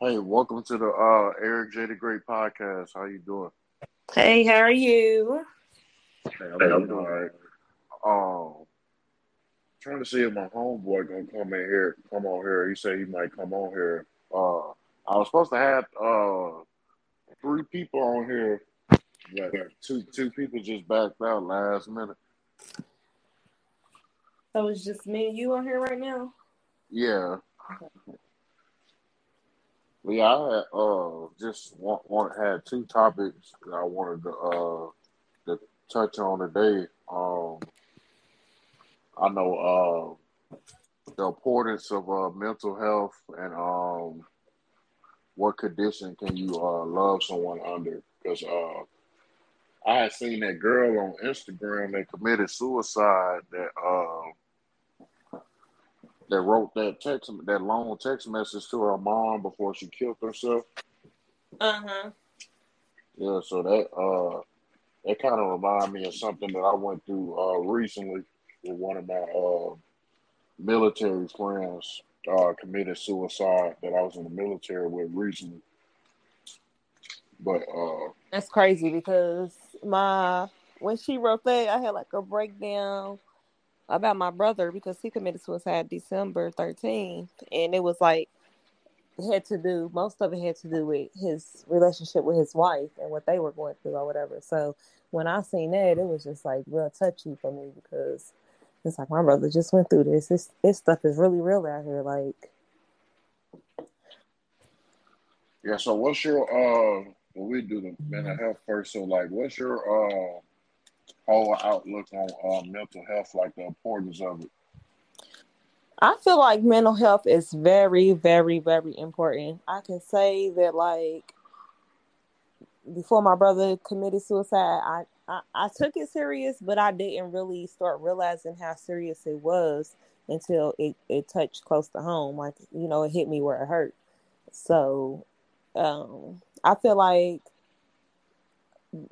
Hey, welcome to the Eric J the Great podcast. How you doing? Hey, how are you? Hey, I'm doing all right. Trying to see if my homeboy gonna come on here. He said he might come on here. I was supposed to have three people on here, but two people just backed out last minute. So it's just me and you on here right now? Yeah. Yeah, I just had two topics that I wanted to touch on today. I know the importance of mental health and what condition can you love someone under? Because I had seen that girl on Instagram that committed suicide that wrote that long text message to her mom before she killed herself. Uh-huh. Yeah, so that kind of reminded me of something that I went through recently with one of my military friends committed suicide that I was in the military with recently. But that's crazy because when she wrote that, I had like a breakdown about my brother because he committed suicide December 13th. And it was like, most of it had to do with his relationship with his wife and what they were going through or whatever. So when I seen that, it was just like real touchy for me because it's like, my brother just went through this. This stuff is really real out here. Like, yeah. So what's your, we do the mental health first. So like, what's your, whole outlook on mental health, like the importance of it? I feel like mental health is very, very, very important. I can say that, like, before my brother committed suicide, I took it serious, but I didn't really start realizing how serious it was until it touched close to home. Like, you know, it hit me where it hurt. So I feel like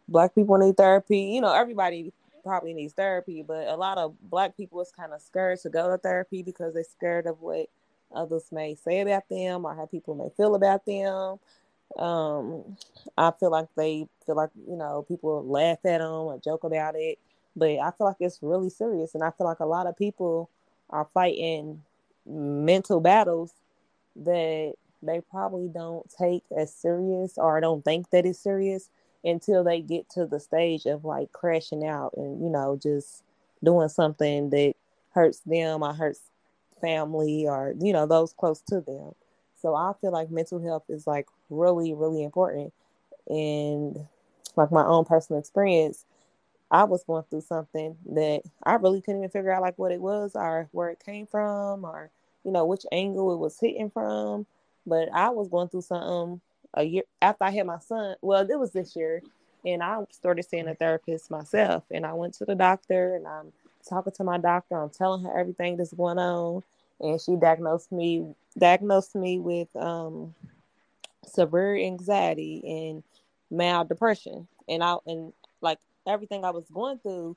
Black people need therapy. You know, everybody probably needs therapy, but a lot of Black people is kind of scared to go to therapy because they're scared of what others may say about them or how people may feel about them. I feel like they feel like, you know, people laugh at them or joke about it, but I feel like it's really serious. And I feel like a lot of people are fighting mental battles that they probably don't take as serious or don't think that it's serious until they get to the stage of like crashing out and, you know, just doing something that hurts them or hurts family or, you know, those close to them. So I feel like mental health is like really, really important. And like my own personal experience, I was going through something that I really couldn't even figure out like what it was or where it came from or, you know, which angle it was hitting from. But I was going through something a year after I had my son. Well, it was this year, and I started seeing a therapist myself. And I went to the doctor, and I'm talking to my doctor. I'm telling her everything that's going on, and she diagnosed me with severe anxiety and mild depression. And like everything I was going through,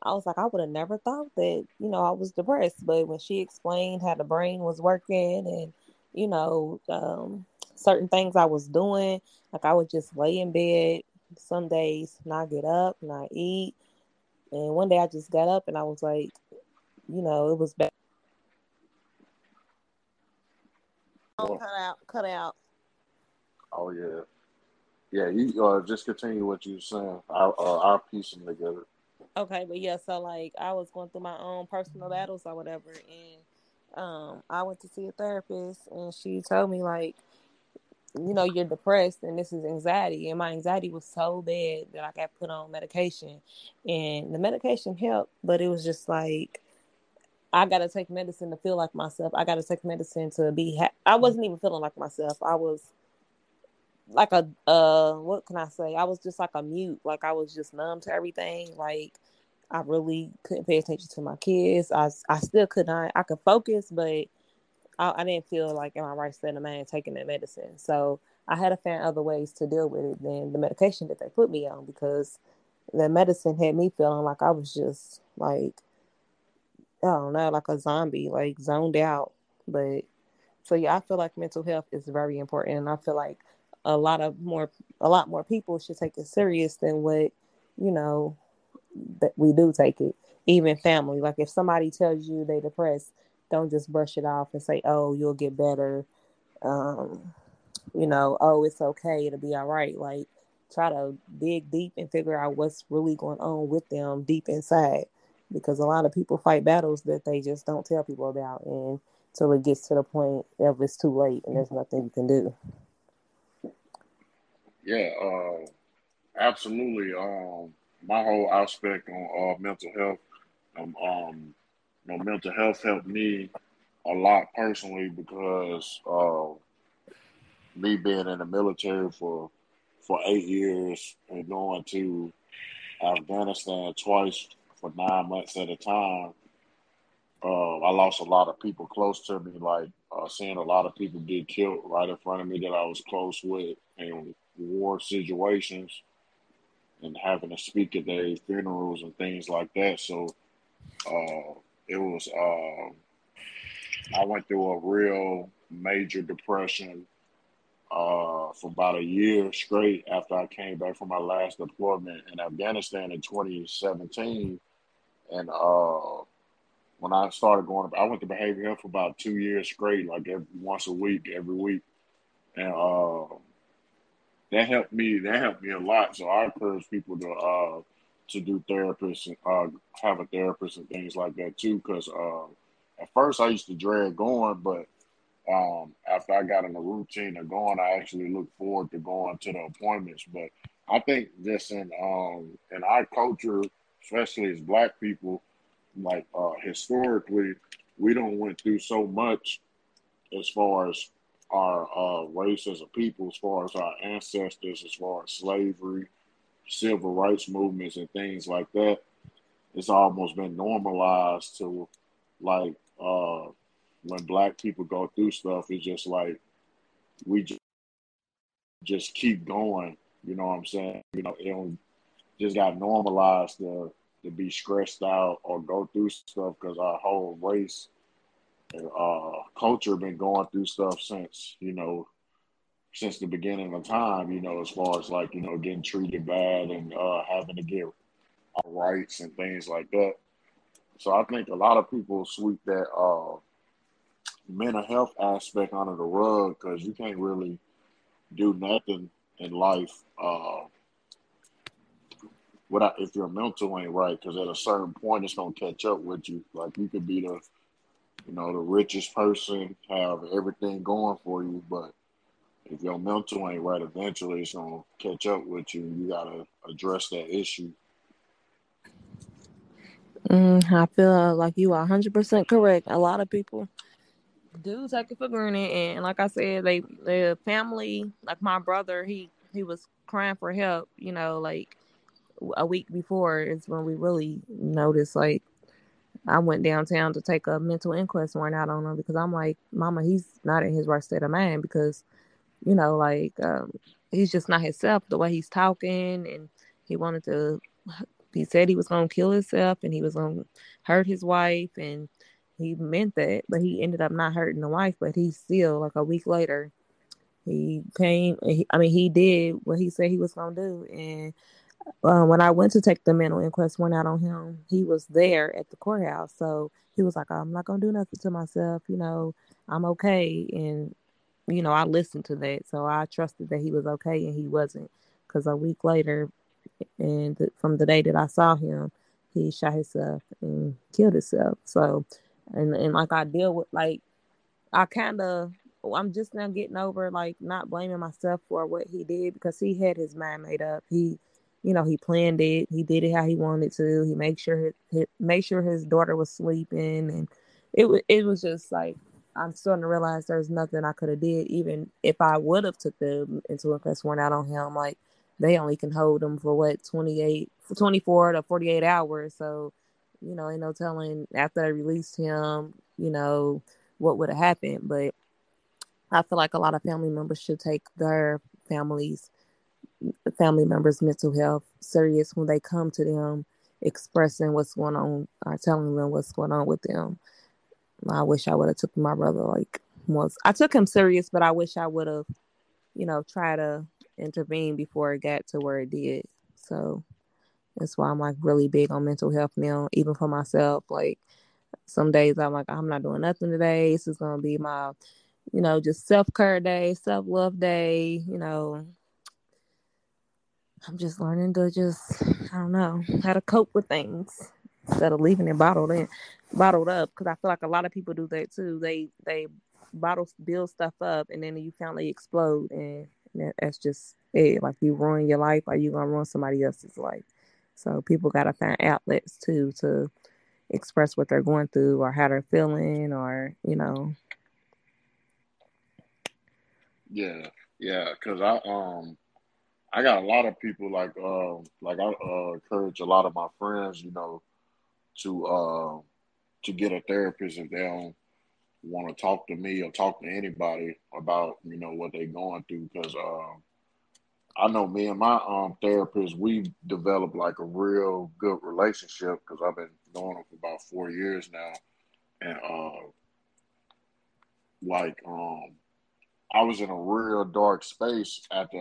I was like, I would have never thought that, you know, I was depressed. But when she explained how the brain was working, and you know, certain things I was doing, like I would just lay in bed some days, not get up, not eat. And one day I just got up and I was like, you know, it was bad. Oh, cut out. Oh, yeah. Yeah, you just continue what you were saying. I'll piece them together. Okay, but yeah, so like I was going through my own personal battles or whatever. And I went to see a therapist and she told me like, you know, you're depressed and this is anxiety. And my anxiety was so bad that I got put on medication, and the medication helped, but it was just like, I got to take medicine to feel like myself. I got to take medicine to be I wasn't even feeling like myself. I was like a, what can I say? I was just like a mute. Like I was just numb to everything. Like I really couldn't pay attention to my kids. I still could not. I could focus, but I didn't feel like in my right state of mind taking that medicine. So I had to find other ways to deal with it than the medication that they put me on, because the medicine had me feeling like I was just like I don't know, like a zombie, like zoned out. But so yeah, I feel like mental health is very important, and I feel like a lot more people should take it serious than what, you know, that we do take it. Even family, like if somebody tells you they depressed, don't just brush it off and say, oh, you'll get better, you know, oh, it's okay, it'll be all right. Like, try to dig deep and figure out what's really going on with them deep inside, because a lot of people fight battles that they just don't tell people about, and till it gets to the point of it's too late and there's nothing you can do. Yeah, absolutely. My whole aspect on mental health, you know, mental health helped me a lot personally, because me being in the military for 8 years and going to Afghanistan twice for 9 months at a time, I lost a lot of people close to me, like seeing a lot of people get killed right in front of me that I was close with in war situations, and having to speak at their funerals and things like that. So it was, I went through a real major depression for about a year straight after I came back from my last deployment in Afghanistan in 2017. And when I started going, I went to behavioral health for about 2 years straight, like every week. And that helped me a lot. So I encourage people to do therapists and have a therapist and things like that too. Cause at first I used to dread going, but after I got in the routine of going, I actually look forward to going to the appointments. But I think this in our culture, especially as Black people, like historically, we don't went through so much as far as our race as a people, as far as our ancestors, as far as slavery, civil rights movements and things like that. It's almost been normalized to, like, when Black people go through stuff, it's just like we just keep going. You know what I'm saying? You know, it just got normalized to be stressed out or go through stuff, because our whole race and culture been going through stuff since the beginning of time, you know, as far as, like, you know, getting treated bad and having to get rights and things like that. So I think a lot of people sweep that mental health aspect under the rug, because you can't really do nothing in life if your mental ain't right, because at a certain point it's going to catch up with you. Like, you could be the richest person, have everything going for you, but if your mental ain't right, eventually it's going to catch up with you. You got to address that issue. I feel like you are 100% correct. A lot of people do take it for granted, and like I said, the family, like my brother, he was crying for help, you know, like a week before is when we really noticed. Like, I went downtown to take a mental inquest warrant out on him, because I'm like, Mama, he's not in his right state of mind, because, you know, like, he's just not himself, the way he's talking, and he said he was going to kill himself, and he was going to hurt his wife, and he meant that, but he ended up not hurting the wife. But he still, like, a week later, he came, he did what he said he was going to do. And when I went to take the mental inquest went out on him, he was there at the courthouse. So he was like, oh, I'm not going to do nothing to myself. You know, I'm okay. And, you know, I listened to that. So I trusted that he was okay, and he wasn't. Because a week later, and from the day that I saw him, he shot himself and killed himself. So, and like, I deal with, like, I'm just now getting over, like, not blaming myself for what he did, because he had his mind made up. You know, he planned it. He did it how he wanted to. He made sure his daughter was sleeping, and it was just like, I'm starting to realize there's nothing I could have did, even if I would have took the mental inquest warrant out on him. Like, they only can hold him for 24 to 48 hours. So, you know, ain't no telling after they released him, you know, what would have happened. But I feel like a lot of family members should take their family members' mental health serious when they come to them expressing what's going on or telling them what's going on with them. I wish I would have took my brother like once. I took him serious, but I wish I would have, you know, tried to intervene before it got to where it did. So that's why I'm like really big on mental health now, even for myself. Like some days I'm like, I'm not doing nothing today. This is going to be my, you know, just self-care day, self-love day. You know, I'm just learning to just, I don't know, how to cope with things instead of leaving it bottled up. Because I feel like a lot of people do that too. They build stuff up, and then you finally explode, and that's just it. Like, you ruin your life, or you're going to ruin somebody else's life. So people got to find outlets too to express what they're going through or how they're feeling, or, you know. Yeah, because I got a lot of people, like I encourage a lot of my friends, you know, to get a therapist if they don't want to talk to me or talk to anybody about, you know, what they're going through. Because I know me and my therapist, we've developed like a real good relationship, because I've been going on for about 4 years now. And I was in a real dark space after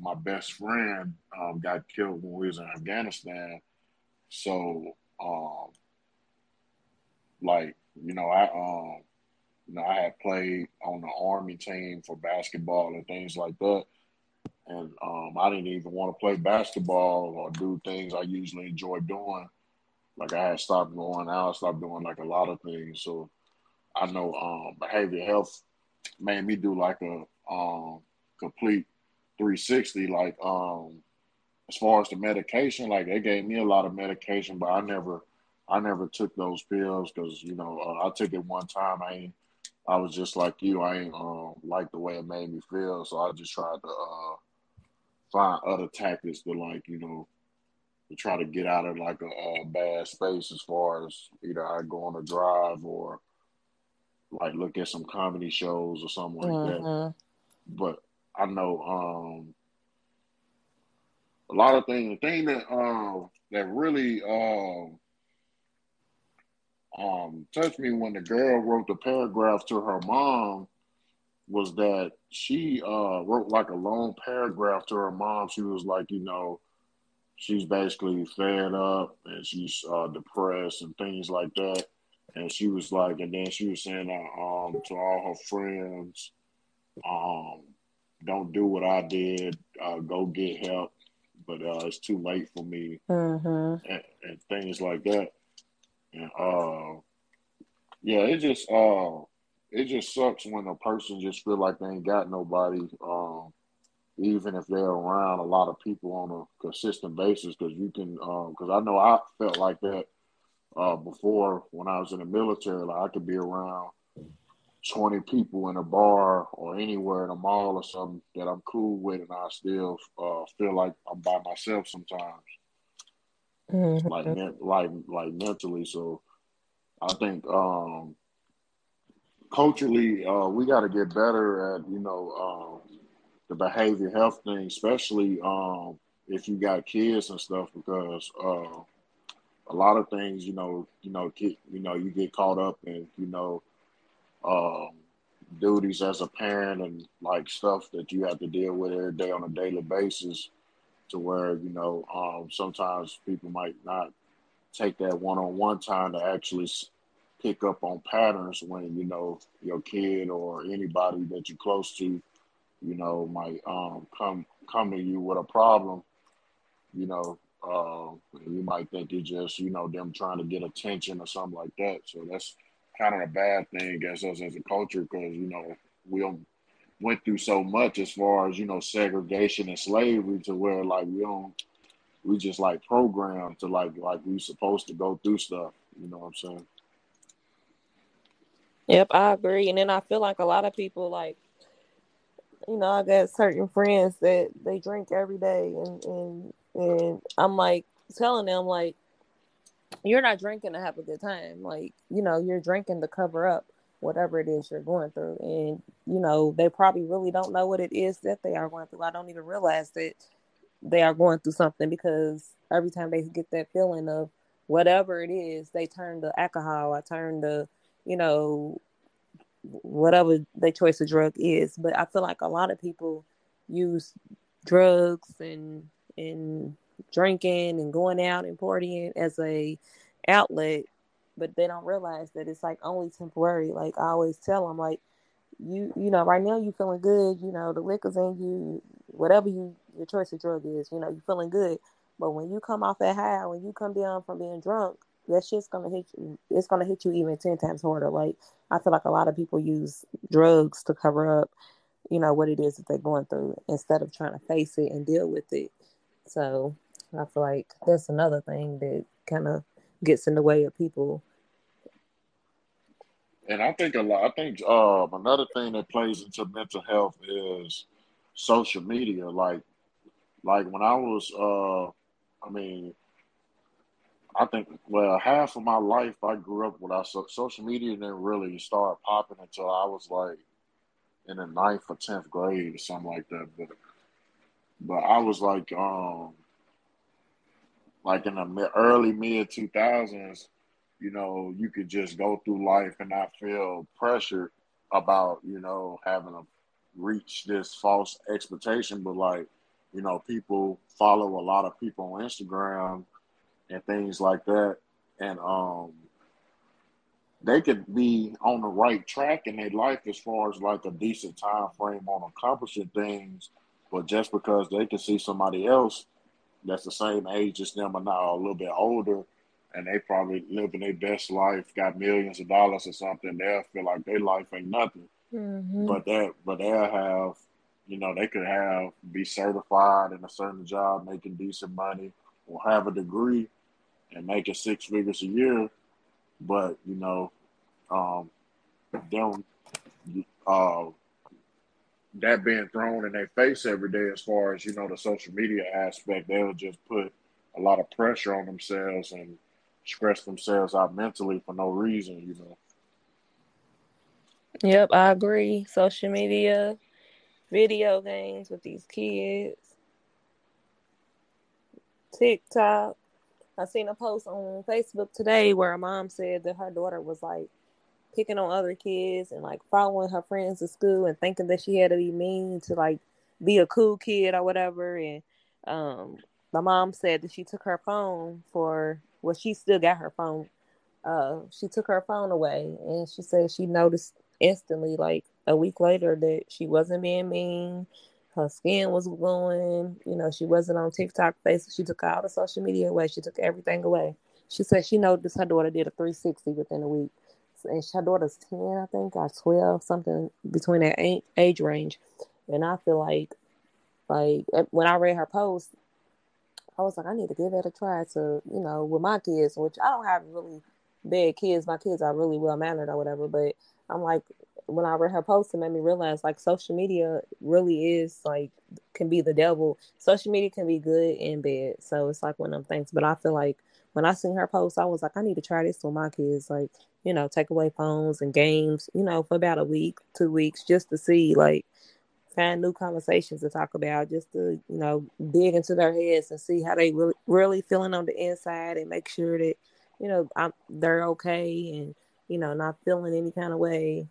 my best friend got killed when we was in Afghanistan. So, I had played on the Army team for basketball and things like that. And I didn't even want to play basketball or do things I usually enjoy doing. Like, I had stopped going out, stopped doing like a lot of things. So I know behavioral health made me do like a complete 360. Like, as far as the medication, like, they gave me a lot of medication, but I never took those pills, because, you know, I took it one time. I was just like you. I ain't like the way it made me feel, so I just tried to find other tactics to, like, you know, to try to get out of like a bad space, as far as either I go on a drive or like look at some comedy shows or something like that. But I know a lot of things. The thing that that really touched me when the girl wrote the paragraph to her mom was that she wrote like a long paragraph to her mom. She was like, you know, she's basically fed up and she's depressed and things like that. And she was like, and then she was saying to all her friends, don't do what I did, go get help, but it's too late for me, and things like that. And yeah, it just sucks when a person just feel like they ain't got nobody, even if they're around a lot of people on a consistent basis. Because you can, because I know I felt like that before when I was in the military. Like, I could be around 20 people in a bar or anywhere in a mall or something that I'm cool with, and I still feel like I'm by myself sometimes. Like mentally. So I think culturally we got to get better at, you know, the behavior health thing, especially if you got kids and stuff, because a lot of things, you get caught up in, you know, duties as a parent and like stuff that you have to deal with every day on a daily basis. To where, you know, sometimes people might not take that one-on-one time to actually pick up on patterns when, you know, your kid or anybody that you're close to, you know, might come to you with a problem. You know, you might think it's just, you know, them trying to get attention or something like that. So that's kind of a bad thing against us as a culture, because, you know, we don't went through so much as far as, you know, segregation and slavery, to where like we just like programmed to like we supposed to go through stuff, you know what I'm saying? Yep, I agree. And then I feel like a lot of people, like, you know, I got certain friends that they drink every day, and I'm like telling them, like, you're not drinking to have a good time. Like, you know, you're drinking to cover up whatever it is you're going through. And, you know, they probably really don't know what it is that they are going through. I don't even realize that they are going through something, because every time they get that feeling of whatever it is, they turn to alcohol, I turn to, you know, whatever their choice of drug is. But I feel like a lot of people use drugs and drinking and going out and partying as a outlet, but they don't realize that it's like only temporary. Like I always tell them, like, you know, right now you feeling good, you know, the liquor's in you, whatever your choice of drug is, you know, you feeling good. But when you come off that high, when you come down from being drunk, that shit's gonna hit you. It's gonna hit you even 10 times harder. Like I feel like a lot of people use drugs to cover up, you know, what it is that they're going through instead of trying to face it and deal with it. So I feel like that's another thing that kind of gets in the way of people. And I think another thing that plays into mental health is social media. Like when I was, half of my life I grew up without social media, and didn't really start popping until I was like in the 9th or 10th grade or something like that. But I was like in the early mid 2000s, you know, you could just go through life and not feel pressure about, you know, having to reach this false expectation. But like, you know, people follow a lot of people on Instagram and things like that. And they could be on the right track in their life as far as like a decent time frame on accomplishing things. But just because they can see somebody else that's the same age as them, but now a little bit older, and they probably living their best life, got millions of dollars or something, they'll feel like their life ain't nothing. Mm-hmm. But they'll have, you know, they could have be certified in a certain job, making decent money, or have a degree and making 6 figures a year. But you know, them that being thrown in their face every day, as far as, you know, the social media aspect, they'll just put a lot of pressure on themselves and stress themselves out mentally for no reason, you know. Yep, I agree. Social media, video games with these kids, TikTok. I seen a post on Facebook today where a mom said that her daughter was like picking on other kids and like following her friends to school and thinking that she had to be mean to like be a cool kid or whatever. And my mom said that she took her phone she still got her phone. She took her phone away, and she said she noticed instantly, like a week later, that she wasn't being mean. Her skin was glowing. You know, she wasn't on TikTok, Facebook. She took all the social media away. She took everything away. She said she noticed her daughter did a 360 within a week. And her daughter's 10, I think, or 12, something between that age range. And I feel like when I read her post, I was like, I need to give that a try to, you know, with my kids, which I don't have really bad kids. My kids are really well-mannered or whatever. But I'm like, when I read her post, it made me realize like social media really is like, can be the devil. Social media can be good and bad. So it's like one of them things. But I feel like when I seen her post, I was like, I need to try this with my kids. Like, you know, take away phones and games, you know, for about a week, 2 weeks, just to see, like, find new conversations to talk about, just to, you know, dig into their heads and see how they really, really feeling on the inside, and make sure that, you know, they're okay and, you know, not feeling any kind of way.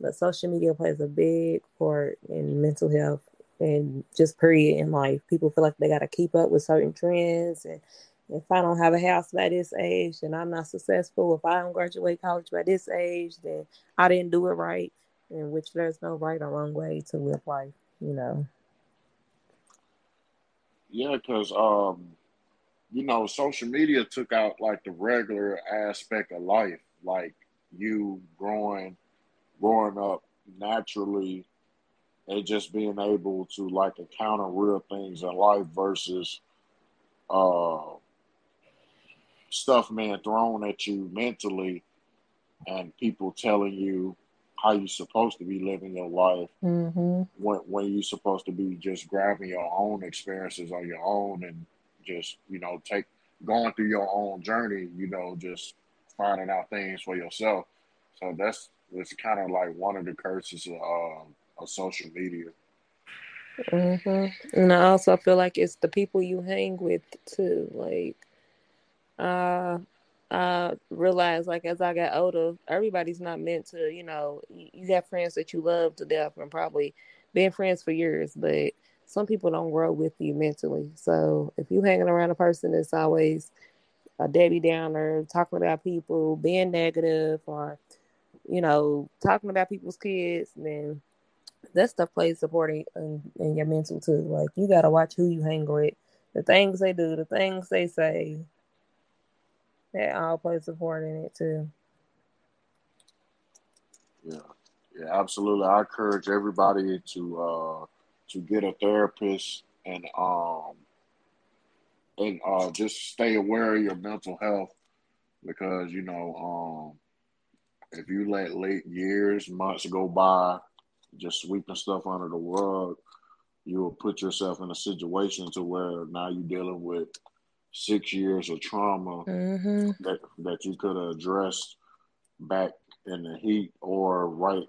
But social media plays a big part in mental health and just period in life. People feel like they got to keep up with certain trends. And if I don't have a house by this age, then I'm not successful. If I don't graduate college by this age, then I didn't do it right. In which there's no right or wrong way to live life, you know. Yeah, because, you know, social media took out, like, the regular aspect of life. Like, you growing up naturally and just being able to, like, encounter real things in life versus stuff being thrown at you mentally and people telling you how you're supposed to be living your life, mm-hmm. when you're supposed to be just grabbing your own experiences on your own and just, you know, going through your own journey, you know, just finding out things for yourself. So it's kind of like one of the curses of social media. Mm-hmm. And I also feel like it's the people you hang with too. Like, realized, like, as I got older, everybody's not meant to, you know, you got friends that you love to death and probably been friends for years, but some people don't grow with you mentally. So if you hanging around a person that's always a Debbie Downer, talking about people, being negative, or, you know, talking about people's kids, then that stuff plays supporting in your mental too. Like, you got to watch who you hang with, the things they do, the things they say. That all plays support in it too. Yeah, absolutely. I encourage everybody to get a therapist and just stay aware of your mental health, because, you know, if you let years, months go by, just sweeping stuff under the rug, you will put yourself in a situation to where now you're dealing with 6 years of trauma that you could have addressed back in the heat or right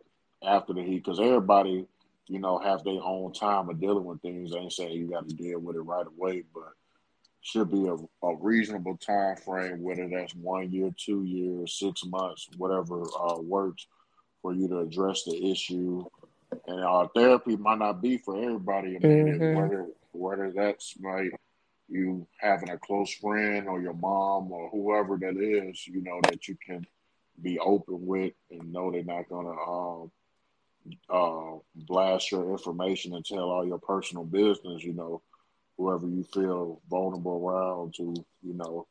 after the heat. Because everybody, you know, have their own time of dealing with things. I ain't saying you got to deal with it right away, but should be a reasonable time frame, whether that's 1 year, 2 years, 6 months, whatever works for you to address the issue. And therapy might not be for everybody. I mean, whether that's like you having a close friend or your mom or whoever that is, you know, that you can be open with and know they're not going to blast your information and tell all your personal business, you know, whoever you feel vulnerable around to, you know,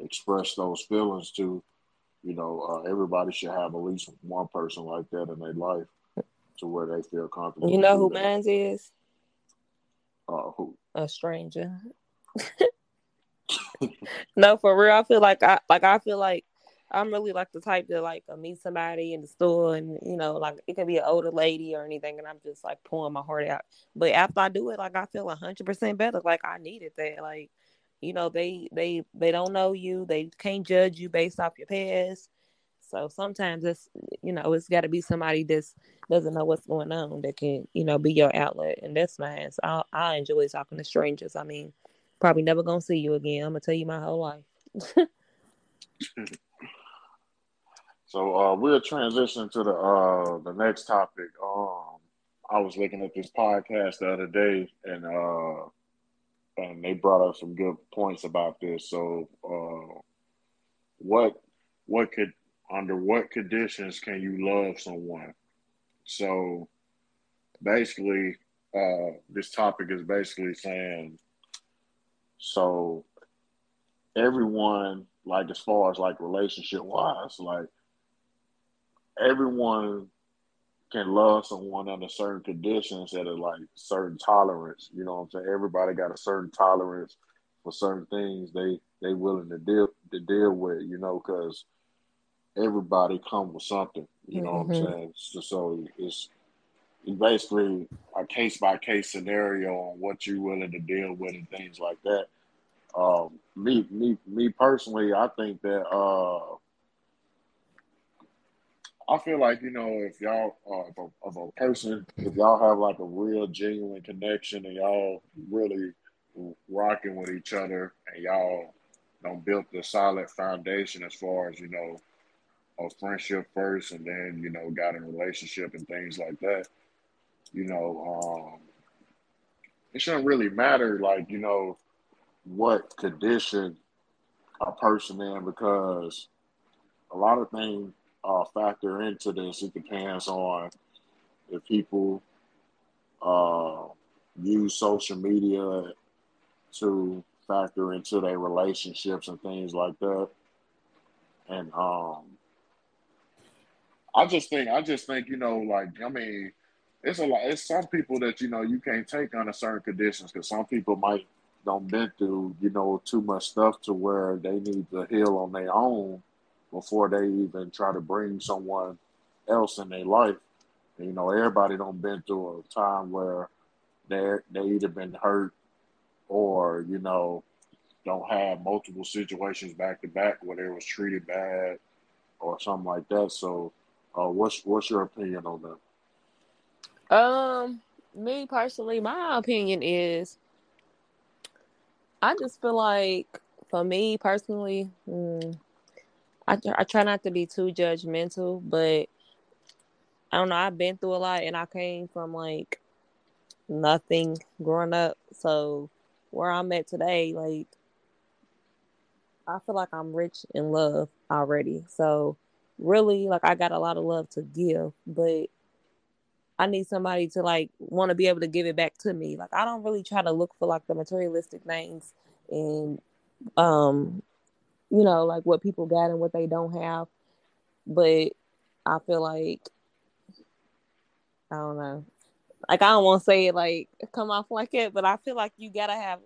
express those feelings to, you know, everybody should have at least one person like that in their life to where they feel comfortable. You know who mine is? Who? A stranger. No, for real. I feel like I'm really like the type to like meet somebody in the store, and, you know, like it can be an older lady or anything, and I'm just like pouring my heart out. But after I do it, like I feel 100% better. Like I needed that. Like, you know, they don't know you. They can't judge you based off your past. So sometimes it's, you know, it's got to be somebody that doesn't know what's going on that can, you know, be your outlet, and that's mine. So I enjoy talking to strangers. I mean, probably never gonna see you again. I'm gonna tell you my whole life. So we'll transition to the next topic. I was looking at this podcast the other day, and they brought up some good points about this. So under what conditions can you love someone? So basically, this topic is basically saying, so everyone, like as far as like relationship wise, like everyone can love someone under certain conditions that are like certain tolerance. You know what I'm saying? Everybody got a certain tolerance for certain things they willing to deal with, you know, because everybody come with something, you know what I'm saying? So it's basically a case-by-case scenario on what you're willing to deal with and things like that. Me personally, I think that I feel like, you know, if y'all if a person, if y'all have like a real genuine connection and y'all really rocking with each other and y'all don't build the solid foundation as far as, you know, a friendship first and then, you know, got in a relationship and things like that, you know, it shouldn't really matter, like, you know, what condition a person in, because a lot of things factor into this. It depends on if people use social media to factor into their relationships and things like that. And I just think, you know, like, I mean, it's a lot. It's some people that, you know, you can't take under certain conditions, because some people might don't been through, you know, too much stuff to where they need to heal on their own before they even try to bring someone else in their life. You know, everybody done been through a time where they either been hurt or, you know, don't have multiple situations back to back where they was treated bad or something like that. So what's your opinion on that? Me personally, my opinion is, I just feel like, for me personally, I try not to be too judgmental, but I don't know. I've been through a lot, and I came from like nothing growing up. So where I'm at today, like I feel like I'm rich in love already. So really, like I got a lot of love to give, but I need somebody to like want to be able to give it back to me. Like I don't really try to look for like the materialistic things and you know, like what people got and what they don't have. But I feel like, I don't know, like I don't want to say it like come off like it, but I feel like you gotta have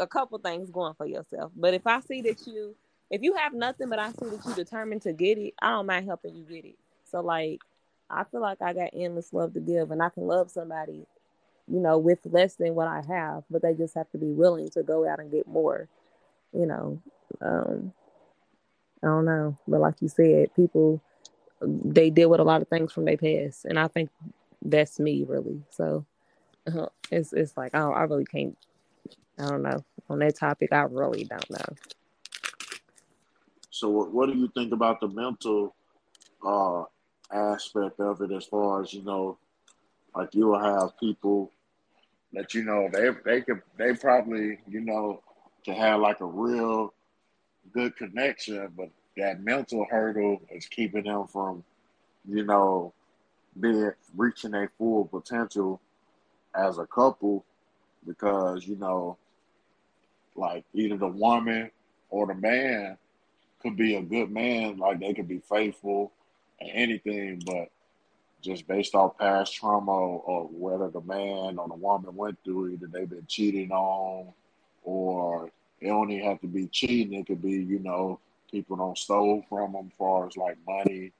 a couple things going for yourself. But if I see that you, if you have nothing, but I see that you determined to get it, I don't mind helping you get it. So like, I feel like I got endless love to give, and I can love somebody, you know, with less than what I have, but they just have to be willing to go out and get more, you know. I don't know, but like you said, people, they deal with a lot of things from their past, and I think that's me really. So it's like, oh, I really can't, I don't know on that topic. I really don't know. So what do you think about the mental aspect of it, as far as, you know, like you will have people that, you know, they probably, you know, to have like a real good connection, but that mental hurdle is keeping them from, you know, reaching their full potential as a couple, because, you know, like either the woman or the man could be a good man, like they could be faithful and anything, but just based off past trauma or whether the man or the woman went through, either they've been cheated on, or it only have to be cheating. It could be, you know, people don't stole from them as far as like money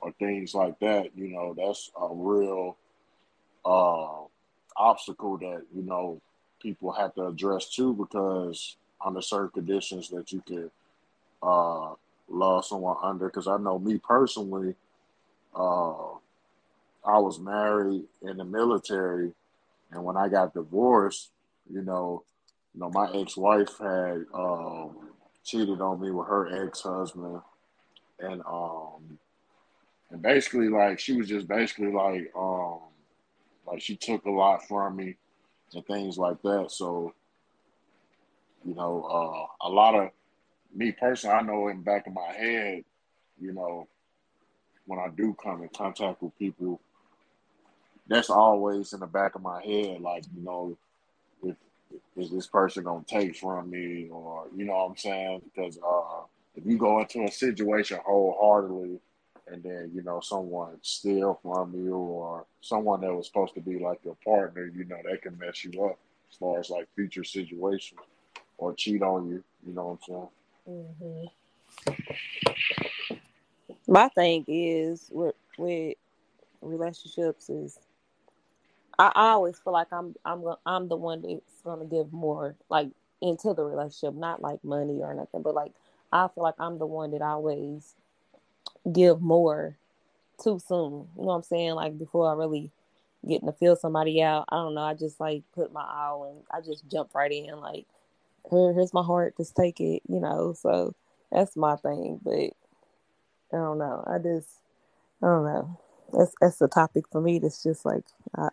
or things like that. You know, that's a real obstacle that, you know, people have to address too, because under certain conditions that you could love someone under. Because I know me personally, I was married in the military, and when I got divorced, you know, my ex-wife had cheated on me with her ex-husband, and basically, like, she was just basically like she took a lot from me and things like that. So, you know, a lot of me personally, I know in the back of my head, you know, when I do come in contact with people, that's always in the back of my head, like, you know, is this person gonna take from me, or, you know what I'm saying? Because if you go into a situation wholeheartedly and then, you know, someone steal from you, or someone that was supposed to be like your partner, you know, that can mess you up as far as like future situations, or cheat on you, you know what I'm saying? Mm-hmm. My thing is with relationships is, I always feel like I'm the one that's gonna give more, like, into the relationship, not like money or nothing, but like I feel like I'm the one that always give more too soon. You know what I'm saying? Like before I really getting to feel somebody out, I don't know. I just like put my all and I just jump right in. Like here's my heart, just take it. You know, so that's my thing. But I don't know. I don't know. That's a topic for me that's just like,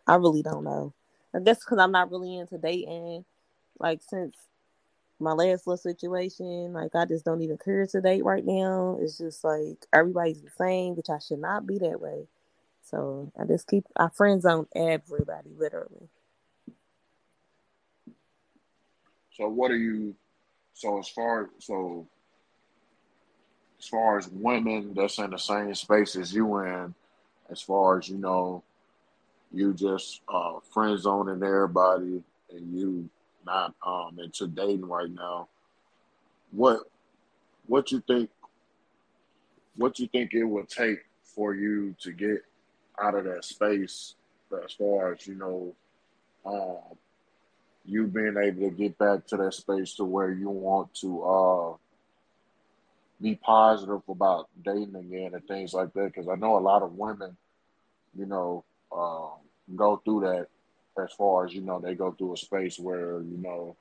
I really don't know. I guess because I'm not really into dating. Like, since my last little situation, like, I just don't even care to date right now. It's just like, everybody's the same, which I should not be that way. So, I just keep, I friend zone everybody, literally. So, as far as women that's in the same space as you in, as far as, you know, you just friend zoning everybody and you not into dating right now, what you think it would take for you to get out of that space, as far as, you know, you being able to get back to that space to where you want to be positive about dating again and things like that? Because I know a lot of women, you know, go through that, as far as, you know, they go through a space where, you know,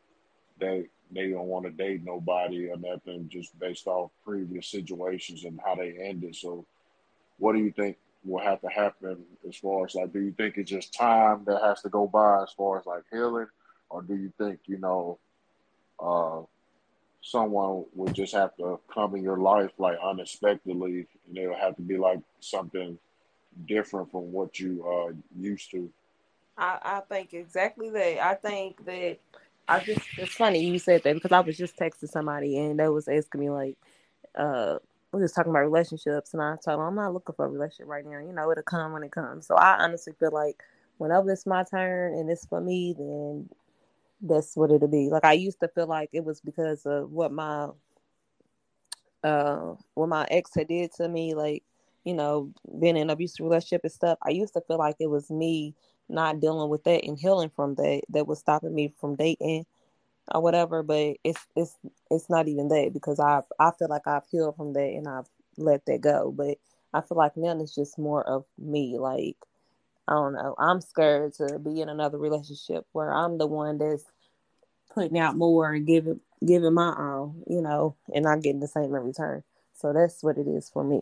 they don't want to date nobody or nothing just based off previous situations and how they ended. So what do you think will have to happen as far as like, do you think it's just time that has to go by as far as like healing, or do you think, you know, someone would just have to come in your life like unexpectedly and it'll have to be like something different from what you used to? I think exactly that. I think that I just, it's funny you said that because I was just texting somebody and they was asking me like, we was talking about relationships, and I told them I'm not looking for a relationship right now. You know, it'll come when it comes. So I honestly feel like whenever it's my turn and it's for me, then that's what it'll be. Like I used to feel like it was because of what my ex had did to me, like, you know, being in an abusive relationship and stuff. I used to feel like it was me not dealing with that and healing from that that was stopping me from dating or whatever, but it's not even that, because I feel like I've healed from that and I've let that go. But I feel like now it's just more of me. Like, I don't know, I'm scared to be in another relationship where I'm the one that's putting out more and giving my all, you know, and not getting the same in return. So that's what it is for me.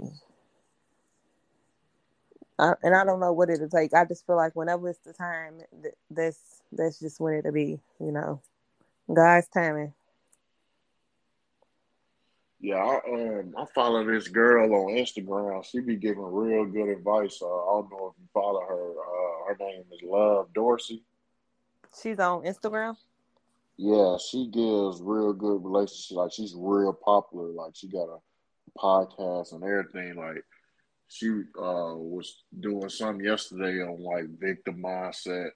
And I don't know what it'll take. I just feel like whenever it's the time, that's just when it'll be, you know. God's timing. Yeah, I follow this girl on Instagram. She be giving real good advice. I don't know if you follow her. Her name is Love Dorsey. She's on Instagram? Yeah, she gives real good relationships. Like, she's real popular. Like, she got a podcast and everything. Like, she was doing something yesterday on like victim mindset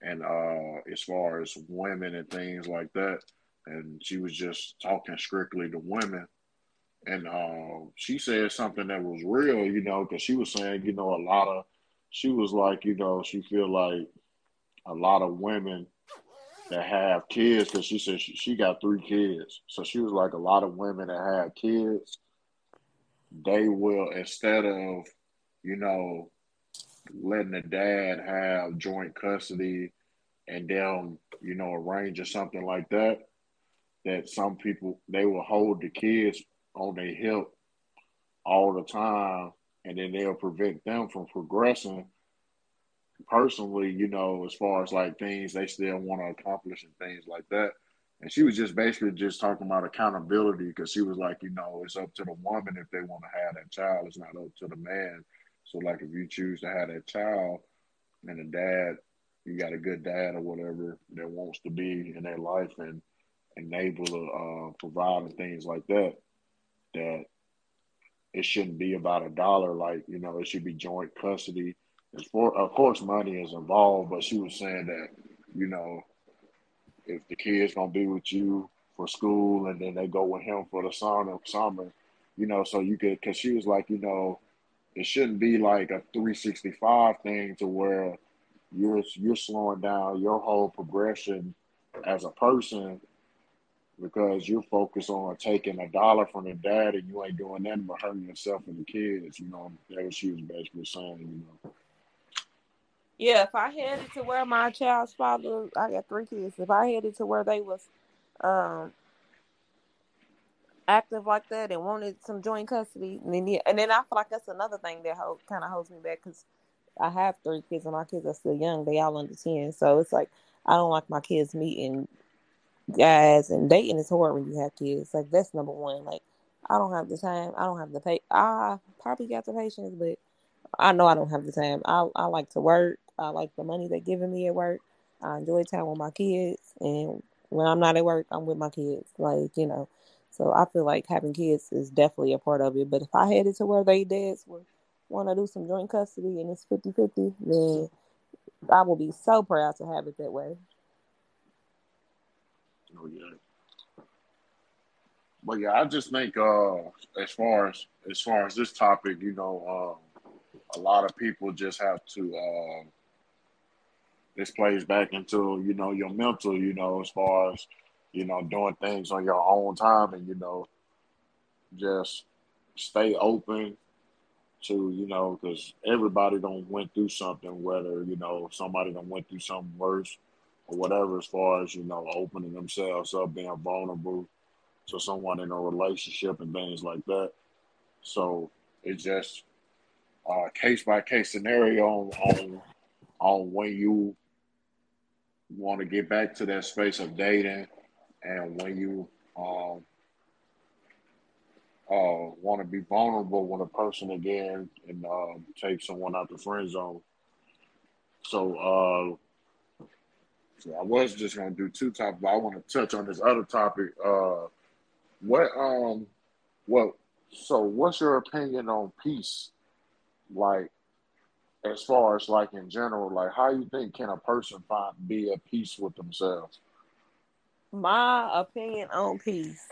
and as far as women and things like that, and she was just talking strictly to women, and she said something that was real, you know, because she was saying, you know, she was like, you know, she feel like a lot of women that have kids, because she said she got 3 kids, so she was like, a lot of women that have kids, they will, instead of, you know, letting the dad have joint custody and them, you know, arrange or something like that, that some people, they will hold the kids on their hip all the time, and then they'll prevent them from progressing personally, you know, as far as like things they still want to accomplish and things like that. And she was just basically just talking about accountability, because she was like, you know, it's up to the woman if they want to have that child. It's not up to the man. So, like, if you choose to have that child and a dad, you got a good dad or whatever that wants to be in their life and able to provide and things like that, that it shouldn't be about a dollar. Like, you know, it should be joint custody. Of course, money is involved, but she was saying that, you know, if the kid's going to be with you for school and then they go with him for the summer, you know, so you could, because she was like, you know, it shouldn't be like a 365 thing to where you're slowing down your whole progression as a person because you're focused on taking a dollar from the dad and you ain't doing nothing but hurting yourself and the kids, you know. That's what she was basically saying, you know. Yeah, if I had it to where my child's father, I got 3 kids. If I had it to where they was active like that and wanted some joint custody, and then I feel like that's another thing that kind of holds me back, because I have 3 kids and my kids are still young. They all under 10, so it's like I don't like my kids meeting guys, and dating is hard when you have kids. Like, that's number one. Like, I don't have the time. I don't have the patience. I probably got the patience, but I know I don't have the time. I like to work. I like the money they're giving me at work. I enjoy time with my kids. And when I'm not at work, I'm with my kids. Like, you know. So I feel like having kids is definitely a part of it. But if I had it to where they dads would want to do some joint custody and it's 50-50, then I will be so proud to have it that way. Oh, yeah. But, yeah, I just think as far as this topic, you know, a lot of people just have to, this plays back into, you know, your mental, you know, as far as, you know, doing things on your own time and, you know, just stay open to, you know, because everybody done went through something, whether, you know, somebody done went through something worse or whatever, as far as, you know, opening themselves up, being vulnerable to someone in a relationship and things like that. So it's just case by case scenario on when you want to get back to that space of dating, and when you want to be vulnerable with a person again and take someone out the friend zone. So, I was just going to do two topics, but I want to touch on this other topic. So what's your opinion on peace? Like, as far as like in general, like how you think can a person be at peace with themselves? My opinion on peace.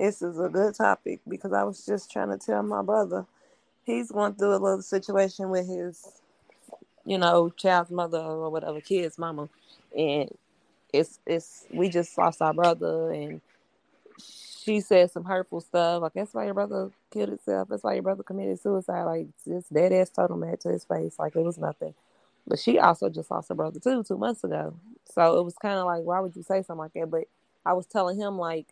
This is a good topic because I was just trying to tell my brother. He's going through a little situation with his, you know, child's mother or whatever, kid's mama. And it's we just lost our brother, and she said some hurtful stuff. Like, that's why your brother killed himself. That's why your brother committed suicide. Like, this dead ass told him that to his face. Like, it was nothing. But she also just lost her brother too, 2 months ago. So it was kind of like, why would you say something like that? But I was telling him, like,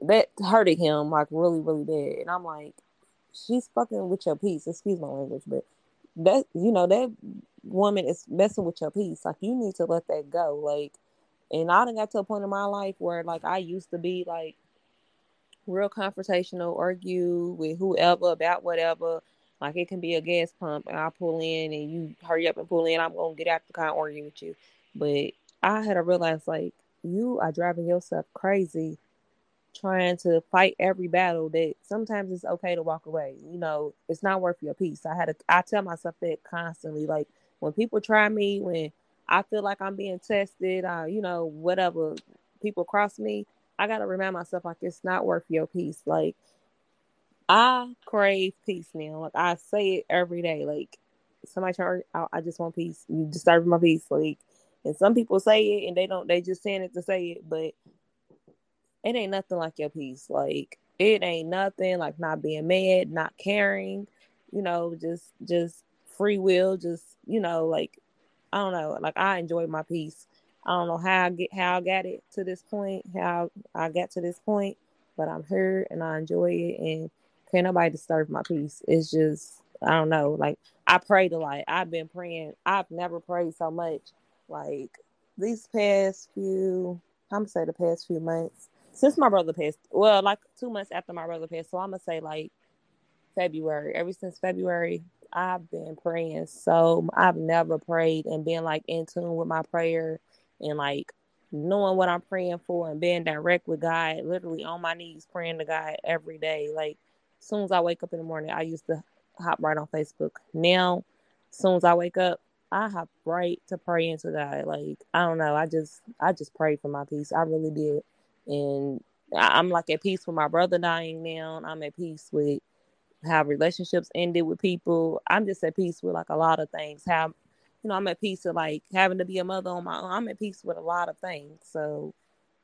that hurted him, like, really, really bad. And I'm like, she's fucking with your peace. Excuse my language, but that, you know, that woman is messing with your peace. Like, you need to let that go. Like, and I done got to a point in my life where, like, I used to be, like, real confrontational, argue with whoever about whatever. Like, it can be a gas pump, and I pull in, and you hurry up and pull in. I'm going to get out the car and argue with you. But I had to realize, like, you are driving yourself crazy trying to fight every battle, that sometimes it's okay to walk away. You know, it's not worth your peace. I tell myself that constantly. Like, when people try me, when I feel like I'm being tested, you know, whatever, people cross me, I got to remind myself, like, it's not worth your peace. Like, I crave peace now. Like, I say it every day. Like, somebody try, I just want peace. You disturbing my peace. Like, and some people say it and they just saying it to say it, but it ain't nothing like your peace. Like, it ain't nothing like not being mad, not caring, you know, just free will, just, you know, like, I don't know. Like, I enjoy my peace. I don't know how I got to this point, but I'm here and I enjoy it, and can't nobody disturb my peace. It's just, I don't know. Like, I prayed a lot. I've been praying. I've never prayed so much. Like, the past few months. Since my brother passed, well, like 2 months after my brother passed, so I'm going to say like February. Ever since February, I've been praying. So I've never prayed and been like in tune with my prayer and like knowing what I'm praying for and being direct with God, literally on my knees praying to God every day. Like, as soon as I wake up in the morning, I used to hop right on Facebook. Now, as soon as I wake up, I hop right to praying to God. Like, I don't know. I just prayed for my peace. I really did. And I'm like at peace with my brother dying now. I'm at peace with how relationships ended with people. I'm just at peace with like a lot of things. How, you know, I'm at peace with like having to be a mother on my own. I'm at peace with a lot of things. So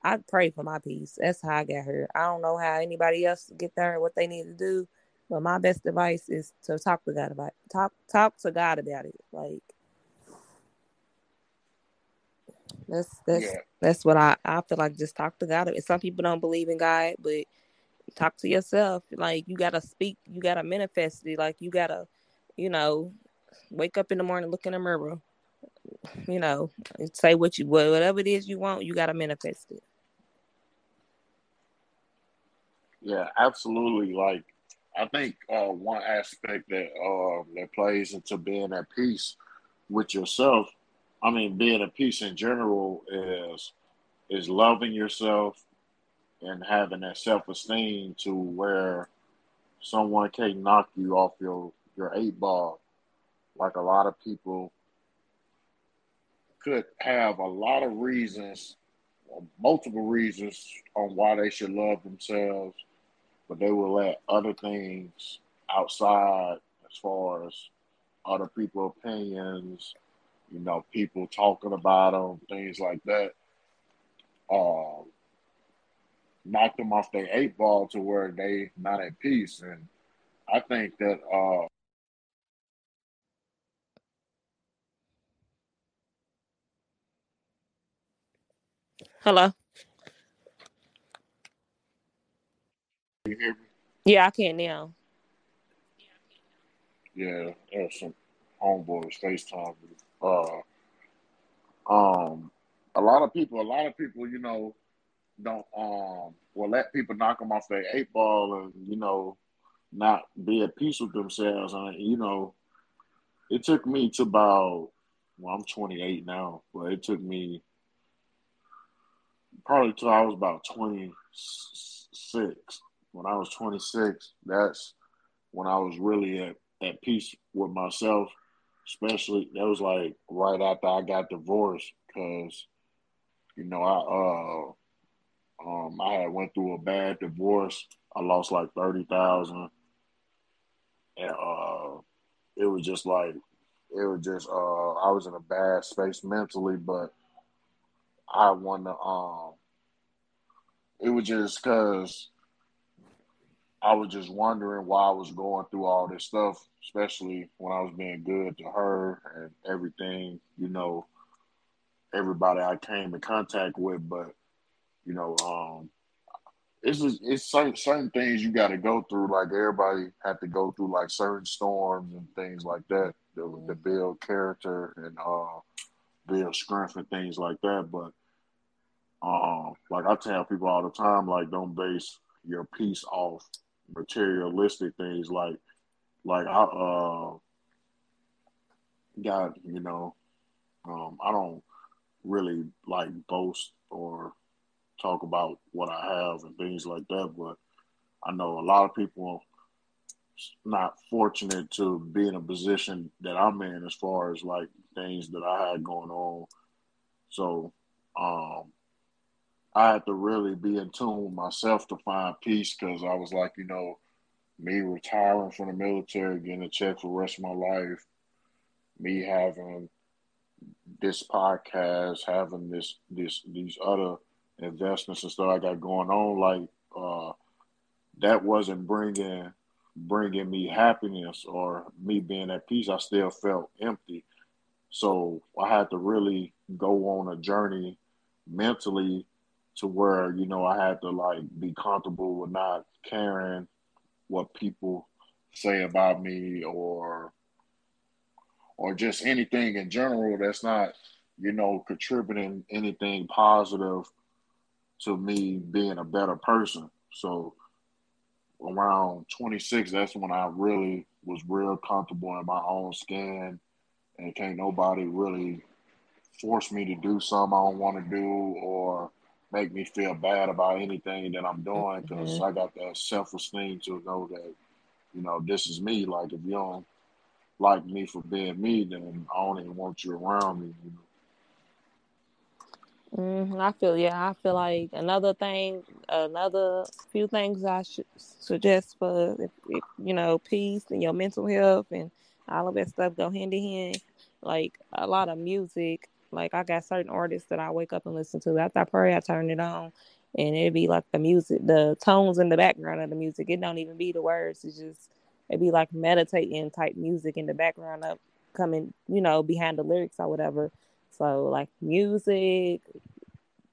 I pray for my peace. That's how I got here. I don't know how anybody else get there, what they need to do, but my best advice is to talk to God about it. Talk to God about it. Like, that's what I feel like. Just talk to God. And some people don't believe in God, but talk to yourself. Like, you gotta speak, you gotta manifest it. Like, you gotta, you know, wake up in the morning, look in the mirror, you know, and say whatever it is you want, you gotta manifest it. Yeah, absolutely. Like, I think one aspect that plays into being at peace with yourself, I mean, being at peace in general, is loving yourself and having that self-esteem to where someone can't knock you off your eight ball. Like, a lot of people could have a lot of reasons, multiple reasons on why they should love themselves, but they will let other things outside, as far as other people's opinions, you know, people talking about them, things like that, knock them off their eight ball to where they not at peace. And I think that Hello? Can you hear me? Yeah, I can now. Yeah, there's some homeboys FaceTime me. A lot of people, you know, don't will let people knock them off their eight ball and, you know, not be at peace with themselves. And, you know, it took me to about, well, I'm 28 now, but it took me probably till I was about 26. When I was 26, that's when I was really at peace with myself, especially that was like right after I got divorced because, you know, I had went through a bad divorce. I lost like $30,000, and it was just like I was in a bad space mentally, but I wanted to. It was just because I was just wondering why I was going through all this stuff, especially when I was being good to her and everything. You know, everybody I came in contact with, but. You know, it's certain things you got to go through. Like everybody had to go through like certain storms and things like that to build character and build strength and things like that. But like I tell people all the time, like don't base your peace off materialistic things. Like I got, you know, I don't really like boast or talk about what I have and things like that, but I know a lot of people not fortunate to be in a position that I'm in as far as like things that I had going on. So I had to really be in tune with myself to find peace because I was like, you know, me retiring from the military, getting a check for the rest of my life, me having this podcast, having these other investments and stuff I got going on, like that wasn't bringing me happiness or me being at peace. I still felt empty. So I had to really go on a journey mentally to where, you know, I had to like be comfortable with not caring what people say about me or just anything in general that's not, you know, contributing anything positive to me being a better person. So around 26, that's when I really was real comfortable in my own skin and can't nobody really force me to do something I don't want to do or make me feel bad about anything that I'm doing because I got that self-esteem to know that, you know, this is me. Like if you don't like me for being me, then I don't even want you around me, you know? I feel like another few things I should suggest for, if, you know, peace and your mental health and all of that stuff go hand in hand. Like a lot of music, like I got certain artists that I wake up and listen to. After I pray, I turn it on and it'd be like the music, the tones in the background of the music. It don't even be the words. It's just, it'd be like meditating type music in the background up coming, you know, behind the lyrics or whatever. So, like, music,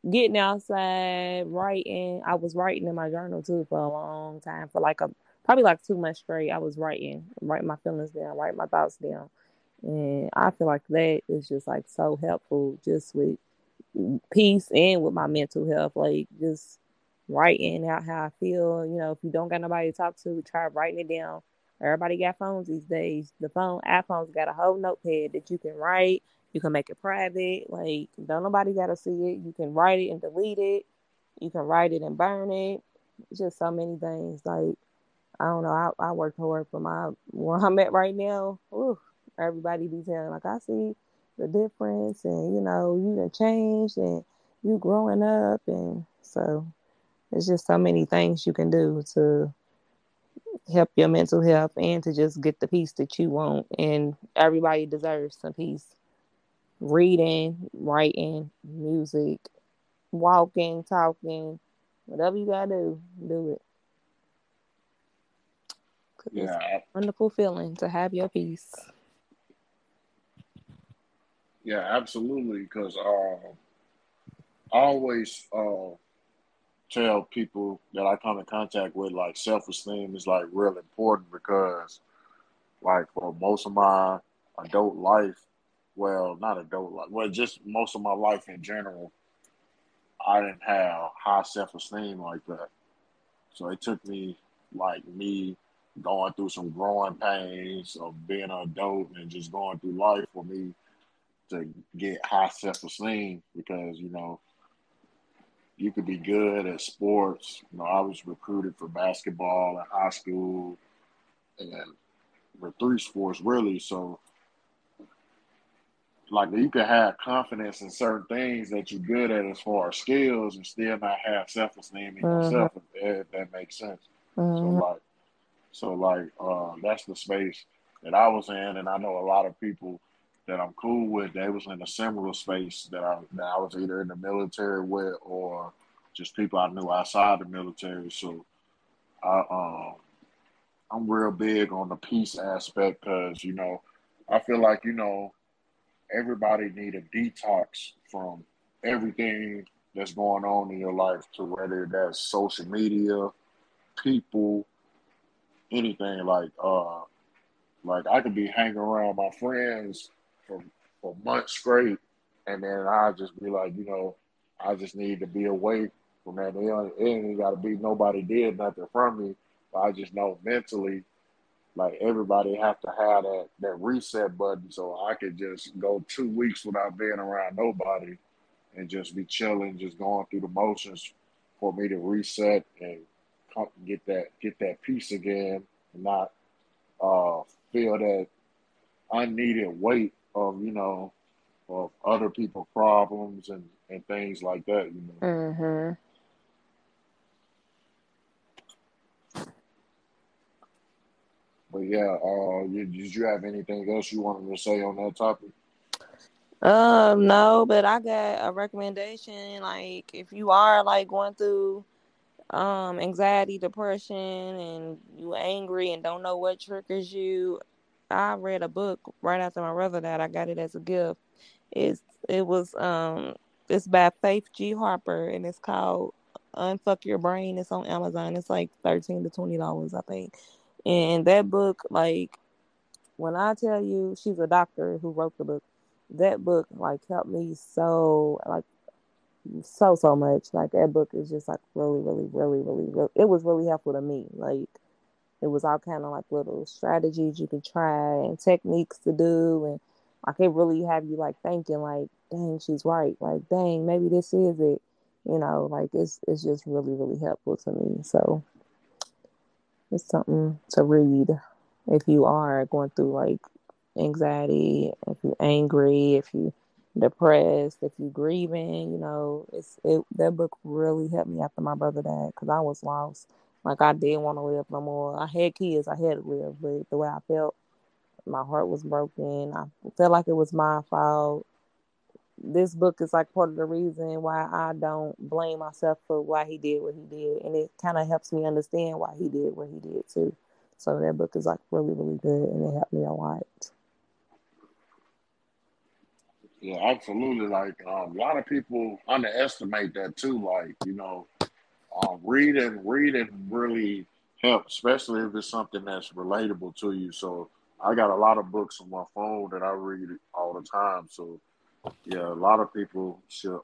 getting outside, writing. I was writing in my journal, too, for a long time. For, like, probably 2 months straight, I was writing my feelings down, write my thoughts down. And I feel like that is just, like, so helpful just with peace and with my mental health. Like, just writing out how I feel. You know, if you don't got nobody to talk to, try writing it down. Everybody got phones these days. iPhones got a whole notepad that you can write. You can make it private. Like, don't nobody got to see it. You can write it and delete it. You can write it and burn it. It's just so many things. Like, I don't know. I work hard for where I'm at right now. Ooh, everybody be telling, like, I see the difference. And, you know, you done changed and you growing up. And so it's just so many things you can do to help your mental health and to just get the peace that you want. And everybody deserves some peace. Reading, writing, music, walking, talking, whatever you gotta do, do it. Yeah. It's a wonderful feeling to have your peace. Yeah, absolutely. Because always tell people that I come in contact with, like, self-esteem is, like, real important because, like, for most of my adult life, just most of my life in general, I didn't have high self-esteem like that. So it took me, like, me going through some growing pains of being an adult and just going through life for me to get high self-esteem because, you know, you could be good at sports. You know, I was recruited for basketball in high school and for three sports, really. So, like, you can have confidence in certain things that you're good at as far as skills and still not have self-esteem in yourself, if that makes sense. Mm-hmm. So, that's the space that I was in, and I know a lot of people that I'm cool with, they was in a similar space that I was either in the military with or just people I knew outside the military. So I'm real big on the peace aspect because, you know, I feel like, you know, everybody need a detox from everything that's going on in your life, to whether that's social media, people, anything. Like I could be hanging around my friends for months straight, and then I just be like, you know, I just need to be away from that. It ain't got to be nobody did nothing from me, but I just know mentally, like, everybody have to have that reset button. So I could just go 2 weeks without being around nobody and just be chilling, just going through the motions for me to reset and get that peace again, and not feel that unneeded weight of, you know, of other people's problems and things like that, you know. Mm-hmm. But yeah, did you have anything else you wanted to say on that topic? No, but I got a recommendation. Like, if you are, like, going through anxiety, depression, and you angry and don't know what triggers you, I read a book right after my brother died. I got it as a gift. It's by Faith G. Harper, and it's called Unfuck Your Brain. It's on Amazon. It's like $13 to $20, I think. And that book, like, when I tell you, she's a doctor who wrote the book. That book, like, helped me so much. Like, that book is just, like, really, really, really, really, really, it was really helpful to me. Like, it was all kind of, like, little strategies you could try and techniques to do. And, like, it really have you, like, thinking, like, dang, she's right. Like, dang, maybe this is it. You know, like, it's just really, really helpful to me. So it's something to read if you are going through, like, anxiety, if you're angry, if you're depressed, if you're grieving, you know. That book really helped me after my brother died because I was lost. Like, I didn't want to live no more. I had kids. I had to live. But the way I felt, my heart was broken. I felt like it was my fault. This book is, like, part of the reason why I don't blame myself for why he did what he did. And it kind of helps me understand why he did what he did, too. So that book is, like, really, really good, and it helped me a lot. Yeah, absolutely. Like, a lot of people underestimate that, too. Like, you know, reading really helps, especially if it's something that's relatable to you. So I got a lot of books on my phone that I read all the time, so yeah, a lot of people should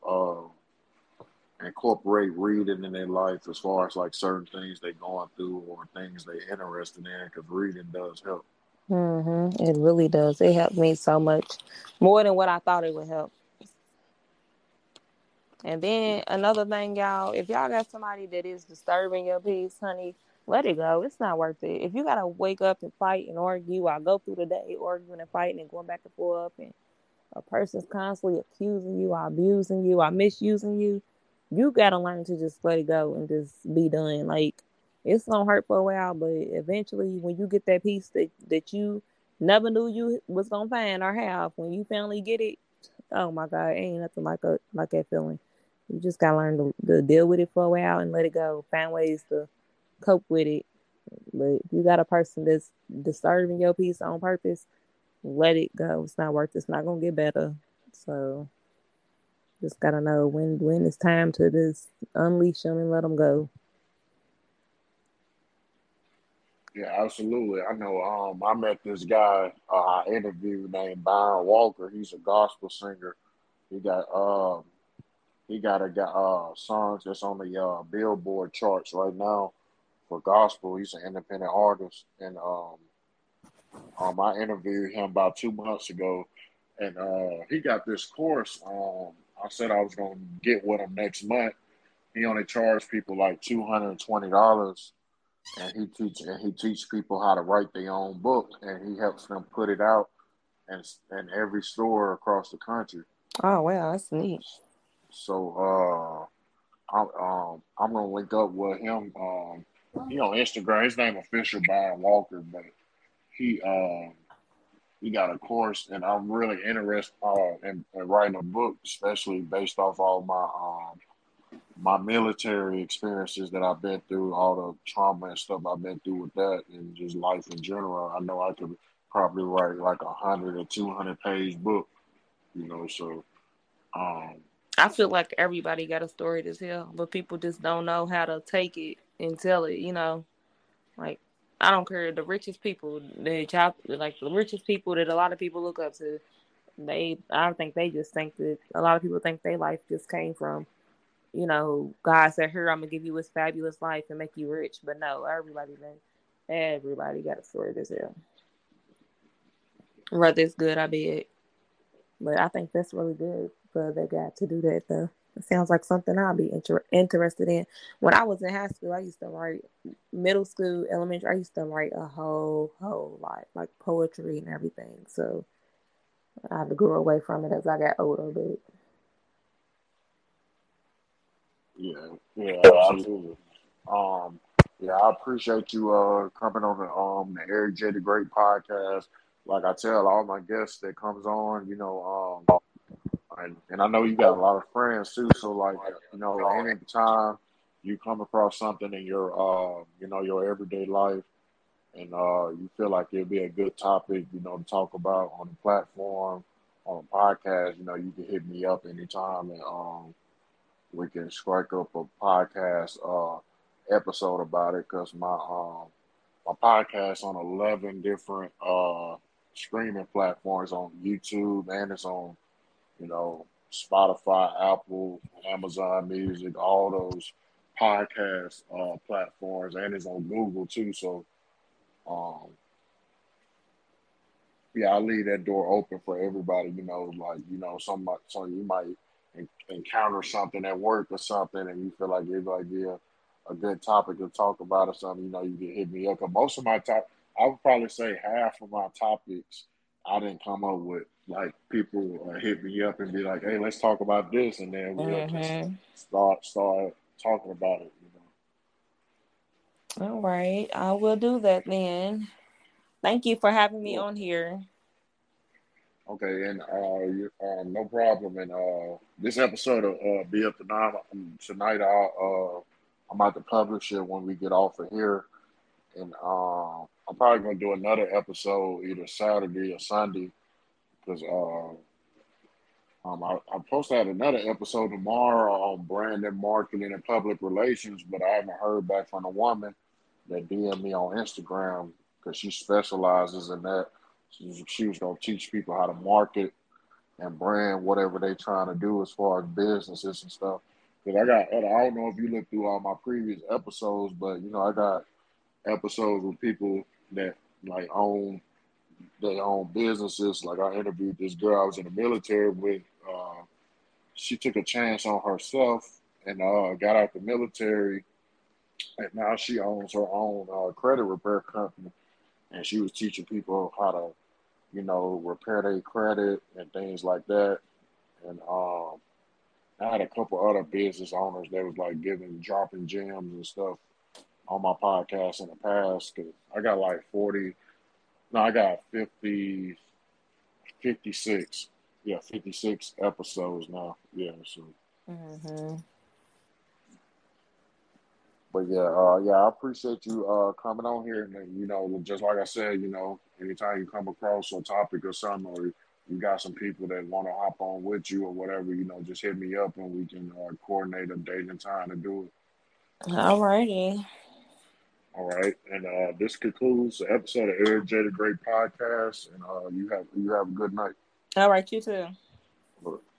incorporate reading in their life as far as, like, certain things they're going through or things they're interested in, because reading does help. Mm-hmm. It really does. It helped me so much, more than what I thought it would help. And then another thing, y'all, if y'all got somebody that is disturbing your peace, honey, let it go. It's not worth it. If you got to wake up and fight and argue, I go through the day arguing and fighting and going back and forth, and a person's constantly accusing you, or abusing you, or misusing you, you got to learn to just let it go and just be done. Like, it's going to hurt for a while, but eventually when you get that peace that you never knew you was going to find or have, when you finally get it, oh my God, ain't nothing like that feeling. You just got to learn to deal with it for a while and let it go. Find ways to cope with it. But if you got a person that's disturbing your peace on purpose, let it go. It's not worth it. It's not going to get better. So Just gotta know when it's time to just unleash them and let them go. Yeah, absolutely. I know. I met this guy I interviewed named Byron Walker. He's a gospel singer. He got songs that's on the Billboard charts right now for gospel. He's an independent artist, and I interviewed him about 2 months ago, and he got this course. I said I was gonna get with him next month. He only charged people like $220. And he teaches people how to write their own book, and he helps them put it out in every store across the country. Oh, wow, that's neat. So I'm gonna link up with him. Instagram. His name official Byron Walker, but he got a course, and I'm really interested in writing a book, especially based off all my my military experiences that I've been through, all the trauma and stuff I've been through with that, and just life in general. I know I could probably write like 100 or 200 page book, so. I feel like everybody got a story to tell, but people just don't know how to take it and tell it, like, I don't care. The richest people that a lot of people look up to, I think that a lot of people think their life just came from, God said, here, I'm going to give you this fabulous life and make you rich. But no, everybody got a story to tell. Whether it's good, I bet. But I think that's really good for the guy to do that, though. It sounds like something I'll be interested in. When I was in high school, I used to write middle school, elementary. I used to write a whole lot, like poetry and everything. So I grew away from it as I got older, but yeah, absolutely. I appreciate you coming on the Eric J the Great podcast. Like I tell all my guests that comes on, and I know you got a lot of friends too. So like, any time you come across something in your your everyday life, and you feel like it'd be a good topic, to talk about on the platform, on a podcast, you can hit me up anytime, and we can strike up a podcast episode about it, because my my podcast's on 11 different streaming platforms, on YouTube, and it's on Spotify, Apple, Amazon Music, all those podcast platforms, and it's on Google too. So, I leave that door open for everybody. So you might encounter something at work or something, and you feel like it'd like be a good topic to talk about or something, you can hit me up. Most of my I would probably say half of my topics I didn't come up with. Like, people hit me up and be like, "Hey, let's talk about this," and then we'll just start talking about it. All right, I will do that then. Thank you for having me on here. Okay, and no problem. And this episode will be up tonight. I'm about to publish it when we get off of here, and I'm probably gonna do another episode either Saturday or Sunday, because I'm supposed to have another episode tomorrow on branding, marketing, and public relations, but I haven't heard back from a woman that DM'd me on Instagram, because she specializes in that. She was going to teach people how to market and brand whatever they're trying to do as far as businesses and stuff. Because I don't know if you looked through all my previous episodes, but, I got episodes with people that, like, own their own businesses. Like, I interviewed this girl I was in the military with. She took a chance on herself and got out the military, and now she owns her own credit repair company. And she was teaching people how to, repair their credit and things like that. And I had a couple other business owners that was like dropping gems and stuff on my podcast in the past. Cause I got 56. Yeah, 56 episodes now. Yeah, so. Mm-hmm. But I appreciate you coming on here, and just like I said, anytime you come across a topic or something, or you got some people that want to hop on with you or whatever, you know, just hit me up and we can coordinate a date and time to do it. All righty. All right. And this concludes the episode of Eric J the Great Podcast. And you have a good night. All right. You too. All right.